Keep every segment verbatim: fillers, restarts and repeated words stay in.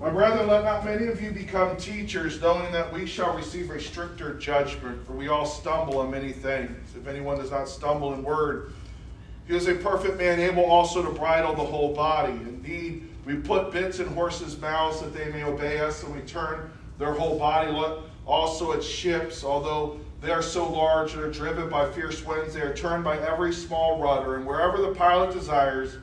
My brethren, let not many of you become teachers, knowing that we shall receive a stricter judgment, for we all stumble in many things. If anyone does not stumble in word, he is a perfect man, able also to bridle the whole body. Indeed, we put bits in horses' mouths that they may obey us, and we turn their whole body. Look also at ships, although they are so large and are driven by fierce winds, they are turned by every small rudder, and wherever the pilot desires.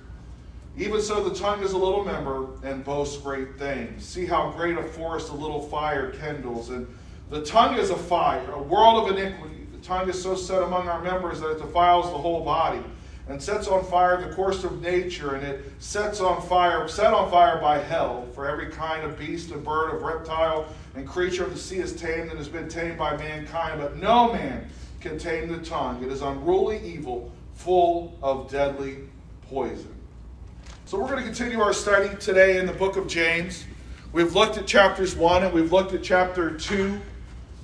Even so, the tongue is a little member and boasts great things. See how great a forest a little fire kindles. And the tongue is a fire, a world of iniquity. The tongue is so set among our members that it defiles the whole body and sets on fire the course of nature, and it sets on fire, set on fire by hell. For every kind of beast and bird, of reptile and creature of the sea is tamed and has been tamed by mankind. But no man can tame the tongue. It is unruly evil, full of deadly poison. So we're going to continue our study today in the book of James. We've looked at chapters one and we've looked at chapter two.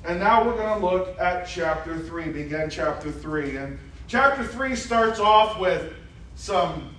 And now we're going to look at chapter three. Begin chapter three. And chapter three starts off with some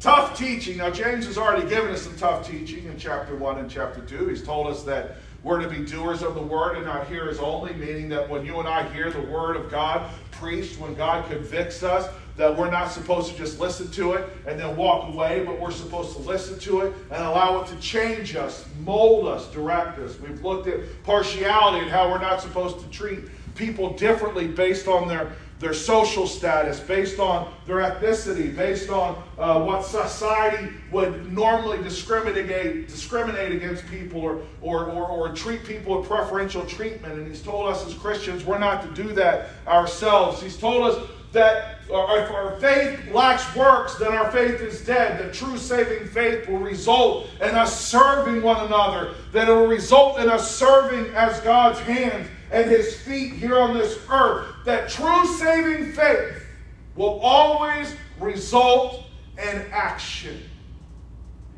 tough teaching. Now James has already given us some tough teaching in chapter one and chapter two. He's told us that we're to be doers of the word and not hearers only, meaning that when you and I hear the word of God preached, when God convicts us, that we're not supposed to just listen to it and then walk away, but we're supposed to listen to it and allow it to change us, mold us, direct us. We've looked at partiality and how we're not supposed to treat people differently based on their, their social status, based on their ethnicity, based on uh, what society would normally discriminate, discriminate against people or, or, or, or treat people with preferential treatment. And he's told us as Christians we're not to do that ourselves. He's told us that if our faith lacks works, then our faith is dead. The true saving faith will result in us serving one another. That it will result in us serving as God's hands and his feet here on this earth. That true saving faith will always result in action.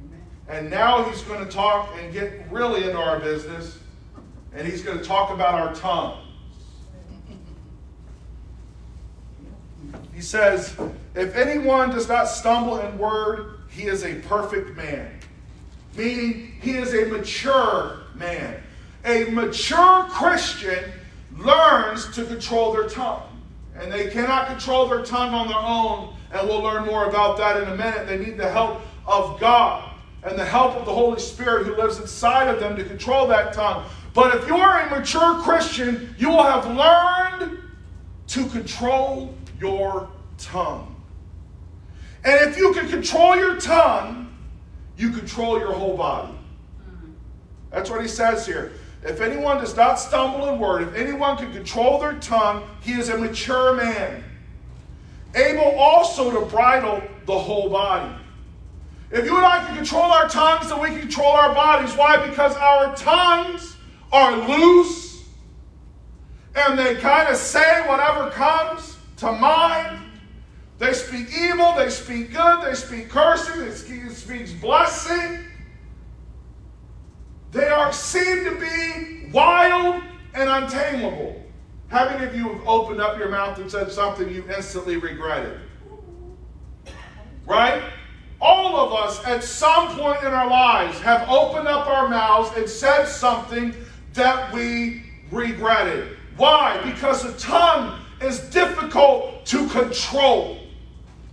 Amen. And now he's going to talk and get really into our business. And he's going to talk about our tongue. He says, if anyone does not stumble in word, he is a perfect man. Meaning, he is a mature man. A mature Christian learns to control their tongue. And they cannot control their tongue on their own. And we'll learn more about that in a minute. They need the help of God and the help of the Holy Spirit who lives inside of them to control that tongue. But if you are a mature Christian, you will have learned to control your tongue. And if you can control your tongue, you control your whole body. That's what he says here. If anyone does not stumble in word, if anyone can control their tongue, he is a mature man, able also to bridle the whole body. If you and I can control our tongues, then we can control our bodies. Why? Because our tongues are loose and they kind of say whatever comes to mind. They speak evil, they speak good, they speak cursing, they speak blessing. They are seen to be wild and untamable. How many of you have opened up your mouth and said something you instantly regretted? Right? All of us at some point in our lives have opened up our mouths and said something that we regretted. Why? Because the tongue is difficult to control.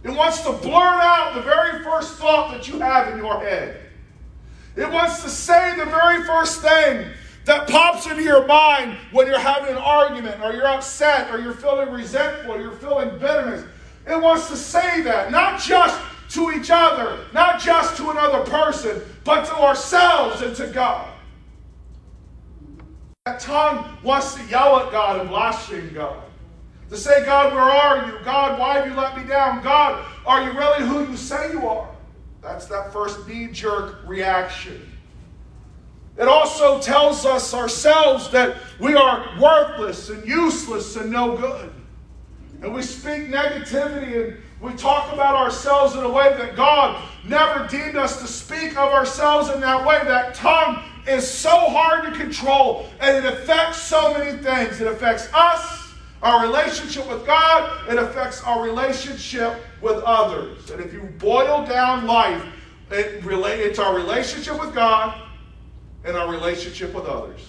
It wants to blurt out the very first thought that you have in your head. It wants to say the very first thing that pops into your mind when you're having an argument or you're upset or you're feeling resentful or you're feeling bitterness. It wants to say that, not just to each other, not just to another person, but to ourselves and to God. That tongue wants to yell at God and blaspheme God. To say, God, where are you? God, why have you let me down? God, are you really who you say you are? That's that first knee-jerk reaction. It also tells us ourselves that we are worthless and useless and no good. And we speak negativity and we talk about ourselves in a way that God never deemed us to speak of ourselves in that way. That tongue is so hard to control, and it affects so many things. It affects us, our relationship with God. It affects our relationship with others. And if you boil down life, it relate, it's our relationship with God and our relationship with others.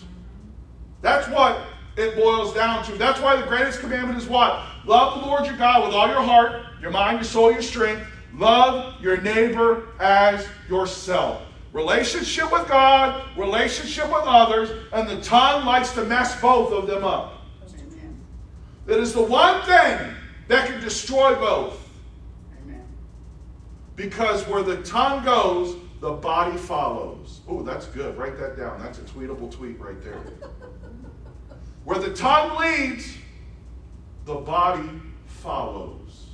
That's what it boils down to. That's why the greatest commandment is what? Love the Lord your God with all your heart, your mind, your soul, your strength. Love your neighbor as yourself. Relationship with God, relationship with others, and the tongue likes to mess both of them up. Amen. That is the one thing that can destroy both. Amen. Because where the tongue goes, the body follows. Oh, that's good. Write that down. That's a tweetable tweet right there. Where the tongue leads, the body follows.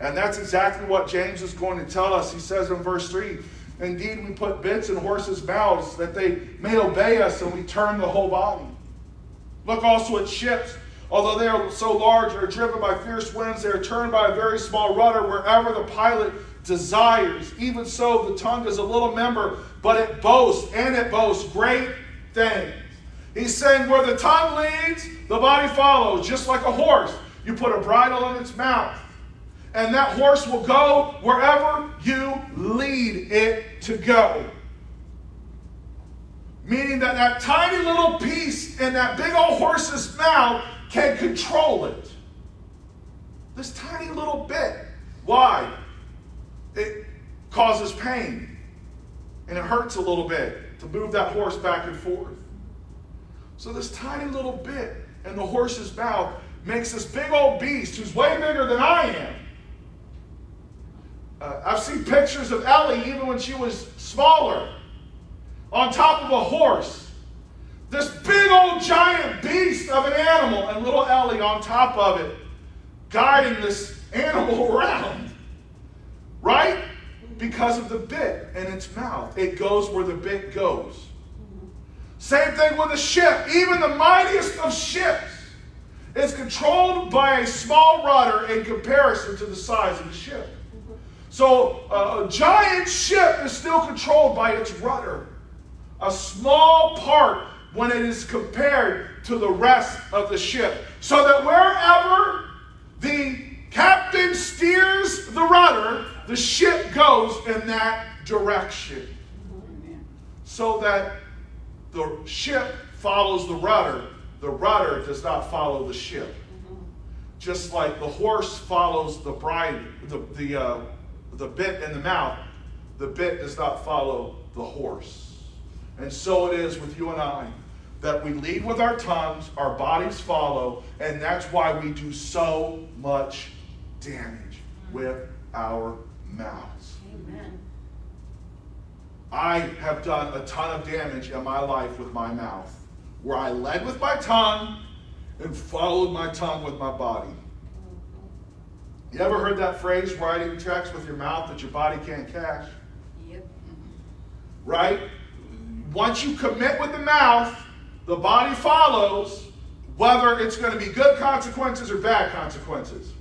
And that's exactly what James is going to tell us. He says in verse three, indeed, we put bits in horses' mouths that they may obey us, and we turn the whole body. Look also at ships. Although they are so large and are driven by fierce winds, they are turned by a very small rudder wherever the pilot desires. Even so, the tongue is a little member, but it boasts, and it boasts great things. He's saying where the tongue leads, the body follows, just like a horse. You put a bridle in its mouth, and that horse will go wherever you lead it to go. Meaning that that tiny little piece in that big old horse's mouth can control it. This tiny little bit. Why? It causes pain. And it hurts a little bit to move that horse back and forth. So this tiny little bit in the horse's mouth makes this big old beast, who's way bigger than I am. Uh, I've seen pictures of Ellie, even when she was smaller, on top of a horse. This big old giant beast of an animal, and little Ellie on top of it, guiding this animal around. Right? Because of the bit in its mouth. It goes where the bit goes. Same thing with a ship. Even the mightiest of ships is controlled by a small rudder in comparison to the size of the ship. So uh, a giant ship is still controlled by its rudder. A small part when it is compared to the rest of the ship. So that wherever the captain steers the rudder, the ship goes in that direction. So that the ship follows the rudder. The rudder does not follow the ship. Just like the horse follows the bridle, the, the uh, the bit in the mouth, the bit does not follow the horse. And so it is with you and I, that we lead with our tongues, our bodies follow, and that's why we do so much damage with our mouths. Amen. I have done a ton of damage in my life with my mouth, where I led with my tongue and followed my tongue with my body. You ever heard that phrase, writing checks with your mouth that your body can't cash? Yep. Right? Once you commit with the mouth, the body follows, whether it's going to be good consequences or bad consequences.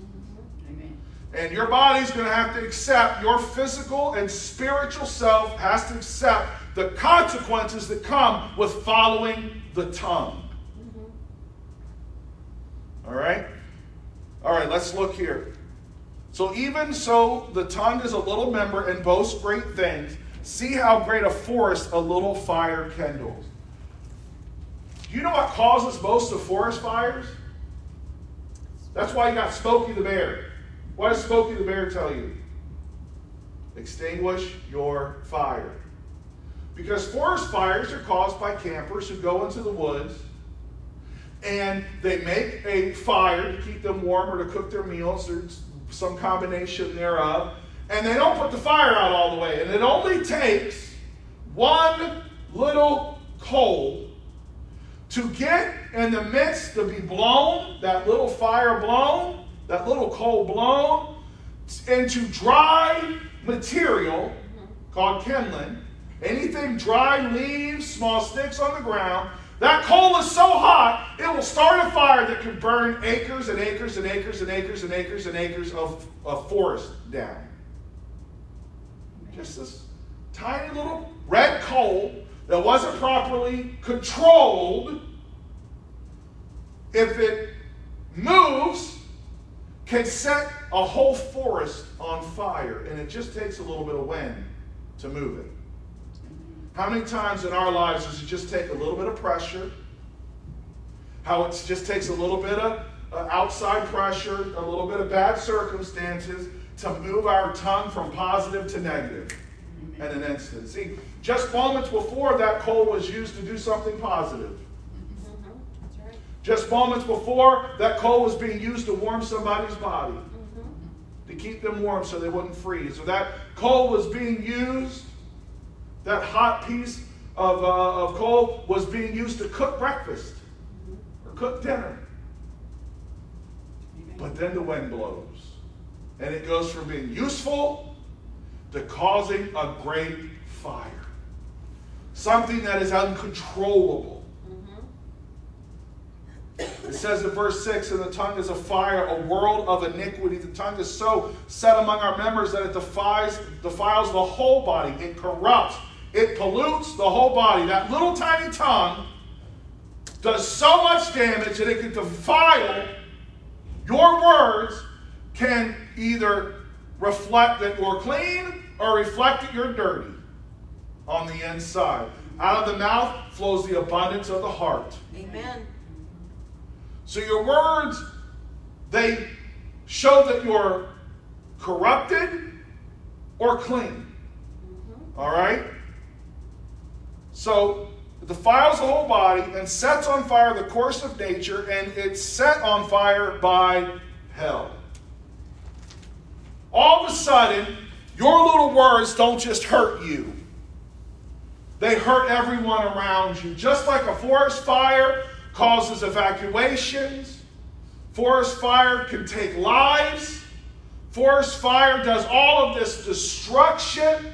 Amen. And your body's going to have to accept, your physical and spiritual self has to accept the consequences that come with following the tongue. Mm-hmm. All right? All right, let's look here. So even so, the tongue is a little member and boasts great things. See how great a forest a little fire kindles. Do you know what causes most of forest fires? That's why you got Smokey the Bear. What does Smokey the Bear tell you? Extinguish your fire. Because forest fires are caused by campers who go into the woods and they make a fire to keep them warm or to cook their meals, or some combination thereof, and they don't put the fire out all the way. And it only takes one little coal to get in the midst, to be blown, that little fire blown, that little coal blown, into dry material called kindling, Anything dry, leaves, small sticks on the ground. That coal is so hot, it will start a fire that can burn acres and acres and acres and acres and acres and acres of, of forest down. Just this tiny little red coal that wasn't properly controlled, if it moves, can set a whole forest on fire, and it just takes a little bit of wind to move it. How many times in our lives does it just take a little bit of pressure? How it just takes a little bit of uh, outside pressure, a little bit of bad circumstances to move our tongue from positive to negative in an instant. See, just moments before that coal was used to do something positive. Just moments before, that coal was being used to warm somebody's body, mm-hmm. to keep them warm so they wouldn't freeze. Or that coal was being used, that hot piece of, uh, of coal was being used to cook breakfast or cook dinner. But then the wind blows. And it goes from being useful to causing a great fire. Something that is uncontrollable. It says in verse six, and the tongue is a fire, a world of iniquity. The tongue is so set among our members that it defiles, defiles the whole body. It corrupts. It pollutes the whole body. That little tiny tongue does so much damage that it can defile. Your words can either reflect that you're clean or reflect that you're dirty on the inside. Out of the mouth flows the abundance of the heart. Amen. So your words, they show that you're corrupted or clean. Mm-hmm. All right? So it defiles the whole body and sets on fire the course of nature, and it's set on fire by hell. All of a sudden, your little words don't just hurt you. They hurt everyone around you. Just like a forest fire causes evacuations. Forest fire can take lives. Forest fire does all of this destruction.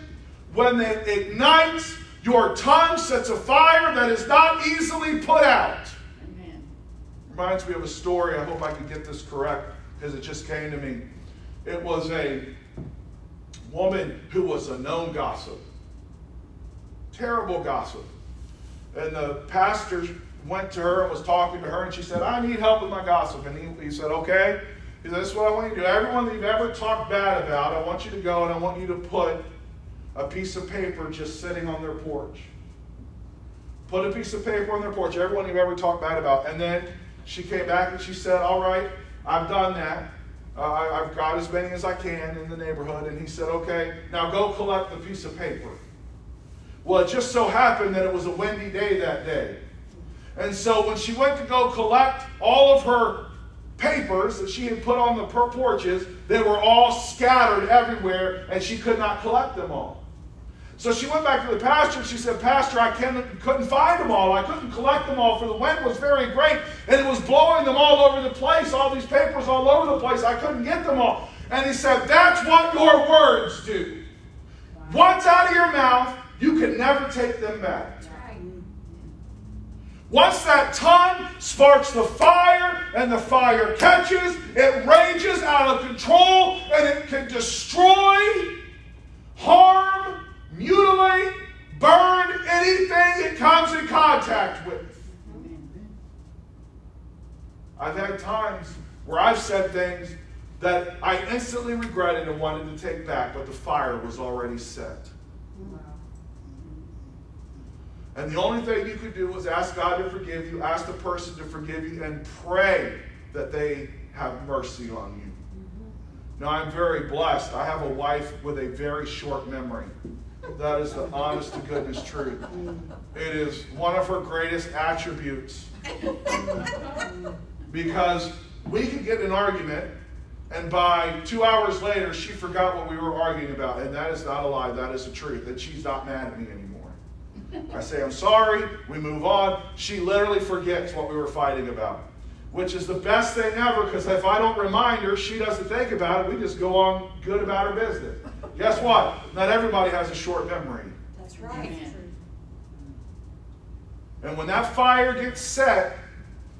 When it ignites, your tongue sets a fire that is not easily put out. Amen. Reminds me of a story. I hope I can get this correct because it just came to me. It was a woman who was a known gossip. Terrible gossip. And the pastor went to her and was talking to her, and she said, I need help with my gossip. And he, he said, okay. He said, this is what I want you to do. Everyone that you've ever talked bad about, I want you to go and I want you to put a piece of paper just sitting on their porch. Put a piece of paper on their porch, everyone you've ever talked bad about. And then she came back and she said, all right, I've done that. Uh, I, I've got as many as I can in the neighborhood. And he said, okay, now go collect the piece of paper. Well, it just so happened that it was a windy day that day. And so when she went to go collect all of her papers that she had put on the porches, they were all scattered everywhere, and she could not collect them all. So she went back to the pastor, and she said, Pastor, I couldn't find them all. I couldn't collect them all, for the wind was very great, and it was blowing them all over the place, all these papers all over the place. I couldn't get them all. And he said, that's what your words do. Once out of your mouth, you can never take them back. Once that tongue sparks the fire and the fire catches, it rages out of control, and it can destroy, harm, mutilate, burn anything it comes in contact with. I've had times where I've said things that I instantly regretted and wanted to take back, but the fire was already set. And the only thing you could do was ask God to forgive you, ask the person to forgive you, and pray that they have mercy on you. Mm-hmm. Now, I'm very blessed. I have a wife with a very short memory. That is the honest to goodness truth. It is one of her greatest attributes. Because we could get in an argument, and by two hours later, she forgot what we were arguing about. And that is not a lie. That is the truth. And she's not mad at me anymore. I say, I'm sorry, we move on. She literally forgets what we were fighting about, which is the best thing ever, because if I don't remind her, she doesn't think about it. We just go on good about her business. Guess what? Not everybody has a short memory. That's That's right. Amen. And when that fire gets set,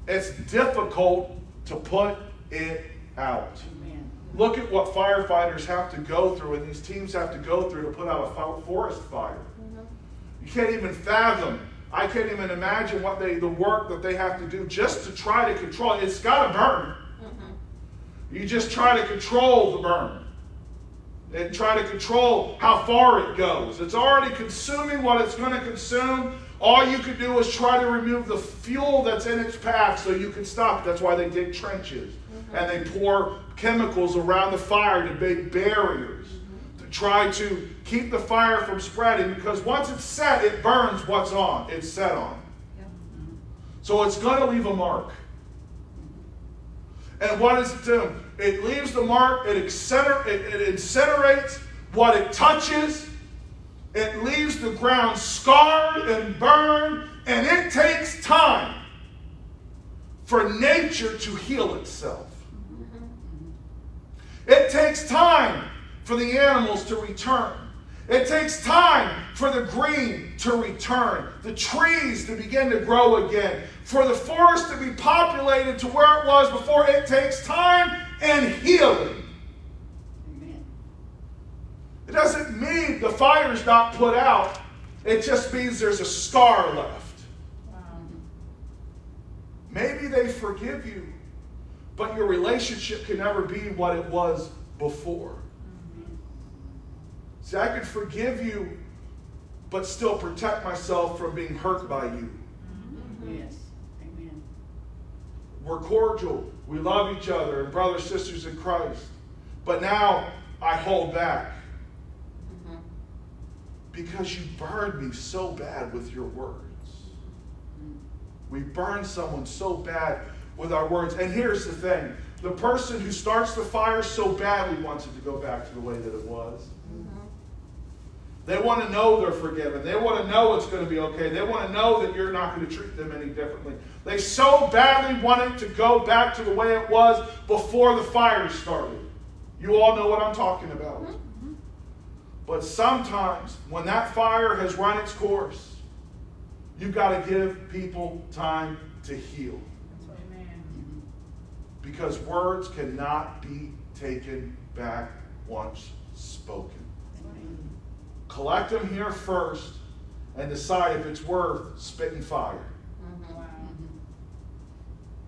it's difficult to put it out. Amen. Look at what firefighters have to go through and these teams have to go through to put out a forest fire. Mm-hmm. You can't even fathom. I can't even imagine what they, the work that they have to do just to try to control. It's got to burn. Mm-hmm. You just try to control the burn. And try to control how far it goes. It's already consuming what it's going to consume. All you can do is try to remove the fuel that's in its path so you can stop it. That's why they dig trenches. Mm-hmm. And they pour chemicals around the fire to make barriers. Mm-hmm. To try to keep the fire from spreading. Because once it's set, it burns what's on. It's set on. Yep. Mm-hmm. So it's going to leave a mark. And what does it do? It leaves the mark, it, incinerate, it, it incinerates what it touches, it leaves the ground scarred and burned, and it takes time for nature to heal itself. It takes time for the animals to return. It takes time for the green to return, the trees to begin to grow again, for the forest to be populated to where it was before. It takes time and healing. Amen. It doesn't mean the fire's not put out. It just means there's a scar left. Wow. Maybe they forgive you, but your relationship can never be what it was before. Mm-hmm. See, I could forgive you, but still protect myself from being hurt by you. Mm-hmm. Yes. Amen. We're cordial. We love each other and brothers, sisters in Christ. But now I hold back. Mm-hmm. Because you burned me so bad with your words. Mm-hmm. We burn someone so bad with our words. And here's the thing. The person who starts the fire so badly wants it to go back to the way that it was. Mm-hmm. They want to know they're forgiven. They want to know it's going to be okay. They want to know that you're not going to treat them any differently. They so badly want it to go back to the way it was before the fire started. You all know what I'm talking about. Mm-hmm. But sometimes when that fire has run its course, you've got to give people time to heal. Amen. Because words cannot be taken back once spoken. Collect them here first and decide if it's worth spitting fire. Mm-hmm. Wow.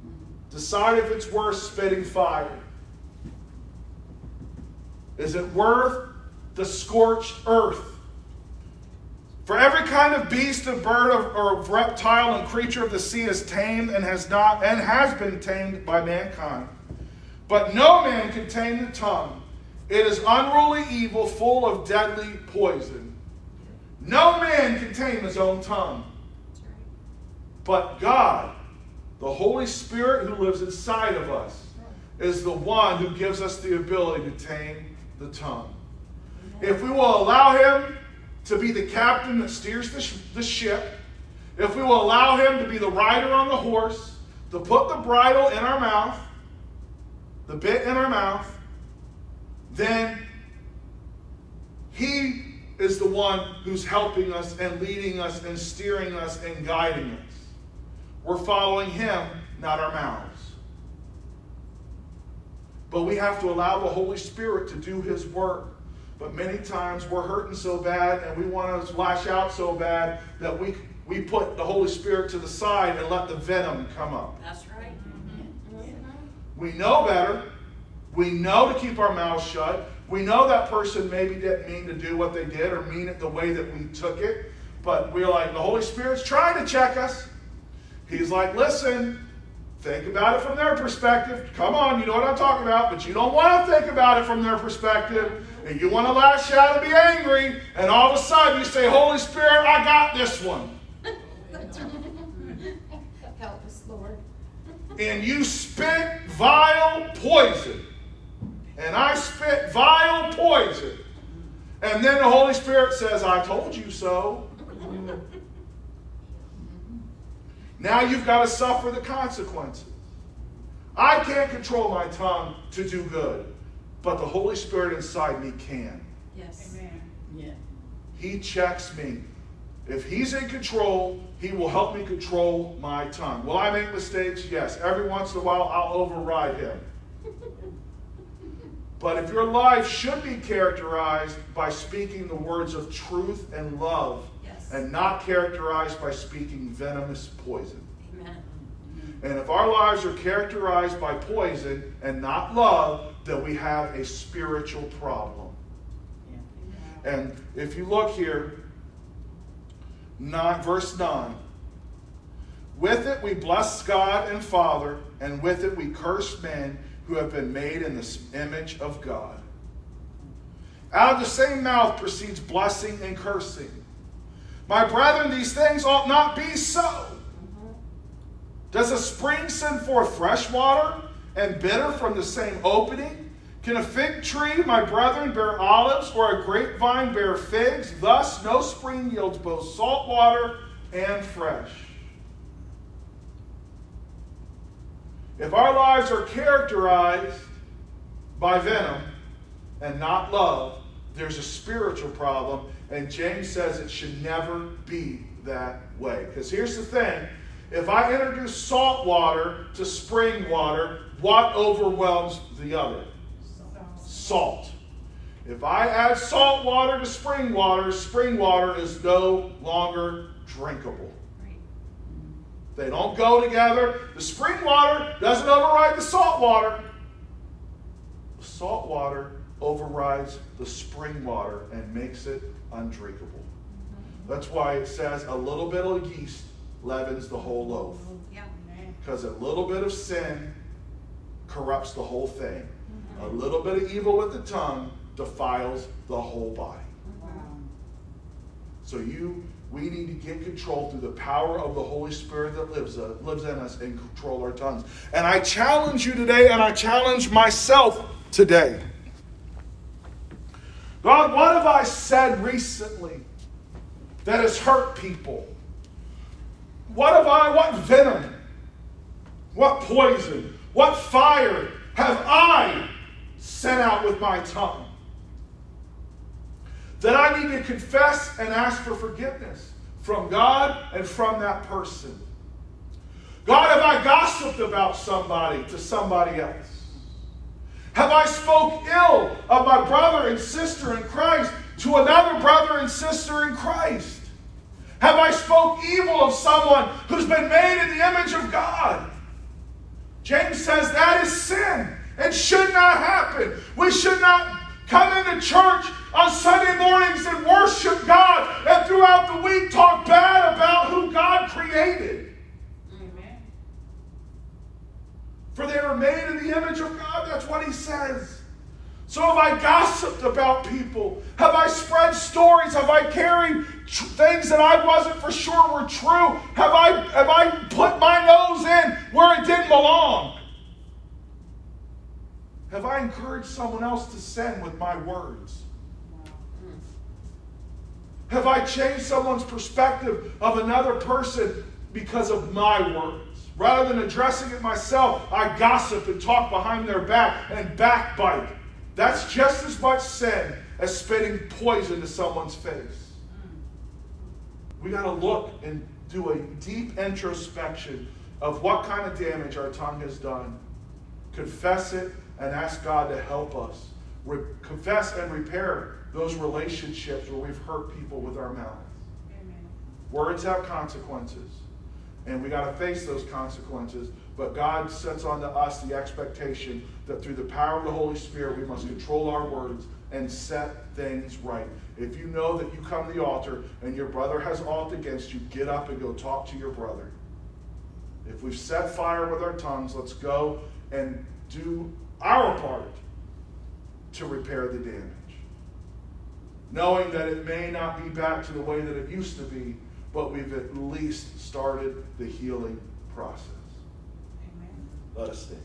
Mm-hmm. Decide if it's worth spitting fire. Is it worth the scorched earth? For every kind of beast, of bird, of, or of reptile and creature of the sea is tamed and has not and has been tamed by mankind. But no man can tame the tongue. It is unruly evil, full of deadly poison. No man can tame his own tongue. But God, the Holy Spirit who lives inside of us, is the one who gives us the ability to tame the tongue. If we will allow him to be the captain that steers the, sh- the ship, if we will allow him to be the rider on the horse, to put the bridle in our mouth, the bit in our mouth, then he is the one who's helping us and leading us and steering us and guiding us. We're following him, not our mouths. But we have to allow the Holy Spirit to do his work. But many times we're hurting so bad and we want to lash out so bad that we, we put the Holy Spirit to the side and let the venom come up. That's right. Mm-hmm. Yeah. We know better. We know to keep our mouths shut. We know that person maybe didn't mean to do what they did or mean it the way that we took it. But we're like, the Holy Spirit's trying to check us. He's like, listen, think about it from their perspective. Come on, you know what I'm talking about, but you don't want to think about it from their perspective. And you want to lash out and be angry. And all of a sudden you say, Holy Spirit, I got this one. Help us, Lord. And you spit vile poison. And I spit vile poison. And then the Holy Spirit says, I told you so. Now you've got to suffer the consequences. I can't control my tongue to do good. But the Holy Spirit inside me can. Yes. Amen. Yeah. He checks me. If he's in control, he will help me control my tongue. Will I make mistakes? Yes. Every once in a while, I'll override him. But if your life should be characterized by speaking the words of truth and love, yes, and not characterized by speaking venomous poison. Amen. And if our lives are characterized by poison and not love, then we have a spiritual problem. Yeah. And if you look here, nine, verse nine, with it we bless God and Father, and with it we curse men who have been made in the image of God. Out of the same mouth proceeds blessing and cursing. My brethren, these things ought not be so. Does a spring send forth fresh water and bitter from the same opening? Can a fig tree, my brethren, bear olives, or a grapevine bear figs? Thus, no spring yields both salt water and fresh. If our lives are characterized by venom and not love, there's a spiritual problem, and James says it should never be that way. Because here's the thing. If I introduce salt water to spring water, what overwhelms the other? Salt. If I add salt water to spring water, spring water is no longer drinkable. They don't go together. The spring water doesn't override the salt water. The salt water overrides the spring water and makes it undrinkable. That's why it says a little bit of yeast leavens the whole loaf. Because a little bit of sin corrupts the whole thing. A little bit of evil with the tongue defiles the whole body. So you... We need to get control through the power of the Holy Spirit that lives, uh, lives in us, and control our tongues. And I challenge you today, and I challenge myself today. God, what have I said recently that has hurt people? What have I, what venom, what poison, what fire have I sent out with my tongue that I need to confess and ask for forgiveness from God and from that person? God, have I gossiped about somebody to somebody else? Have I spoke ill of my brother and sister in Christ to another brother and sister in Christ? Have I spoke evil of someone who's been made in the image of God? James says that is sin and should not happen. We should not come into church on Sunday mornings and worship God, and throughout the week talk bad about who God created. Amen. For they are made in the image of God. That's what he says. So have I gossiped about people? Have I spread stories? Have I carried tr- things that I wasn't for sure were true? Have I, have I put my nose in where it didn't belong? Have I encouraged someone else to sin with my words? Have I changed someone's perspective of another person because of my words? Rather than addressing it myself, I gossip and talk behind their back and backbite. That's just as much sin as spitting poison to someone's face. We got to look and do a deep introspection of what kind of damage our tongue has done. Confess it and ask God to help us. Re- confess and repair those relationships where we've hurt people with our mouths. Amen. Words have consequences, and we got to face those consequences, but God sets onto us the expectation that through the power of the Holy Spirit, we must control our words and set things right. If you know that you come to the altar and your brother has aught against you, get up and go talk to your brother. If we've set fire with our tongues, let's go and do our part to repair the damage, knowing that it may not be back to the way that it used to be, but we've at least started the healing process. Amen. Let us stand.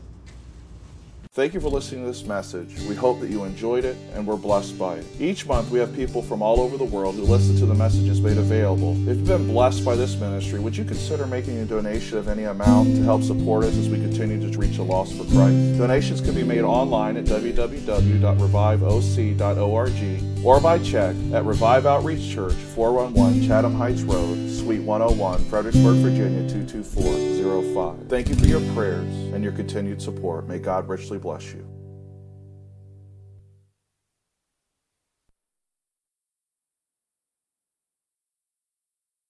Thank you for listening to this message. We hope that you enjoyed it and were blessed by it. Each month we have people from all over the world who listen to the messages made available. If you've been blessed by this ministry, would you consider making a donation of any amount to help support us as we continue to reach the lost for Christ? Donations can be made online at w w w dot revive o c dot org or by check at Revive Outreach Church, four one one Chatham Heights Road, Suite one oh one, Fredericksburg, Virginia, two two four zero five. Thank you for your prayers and your continued support. May God richly bless you.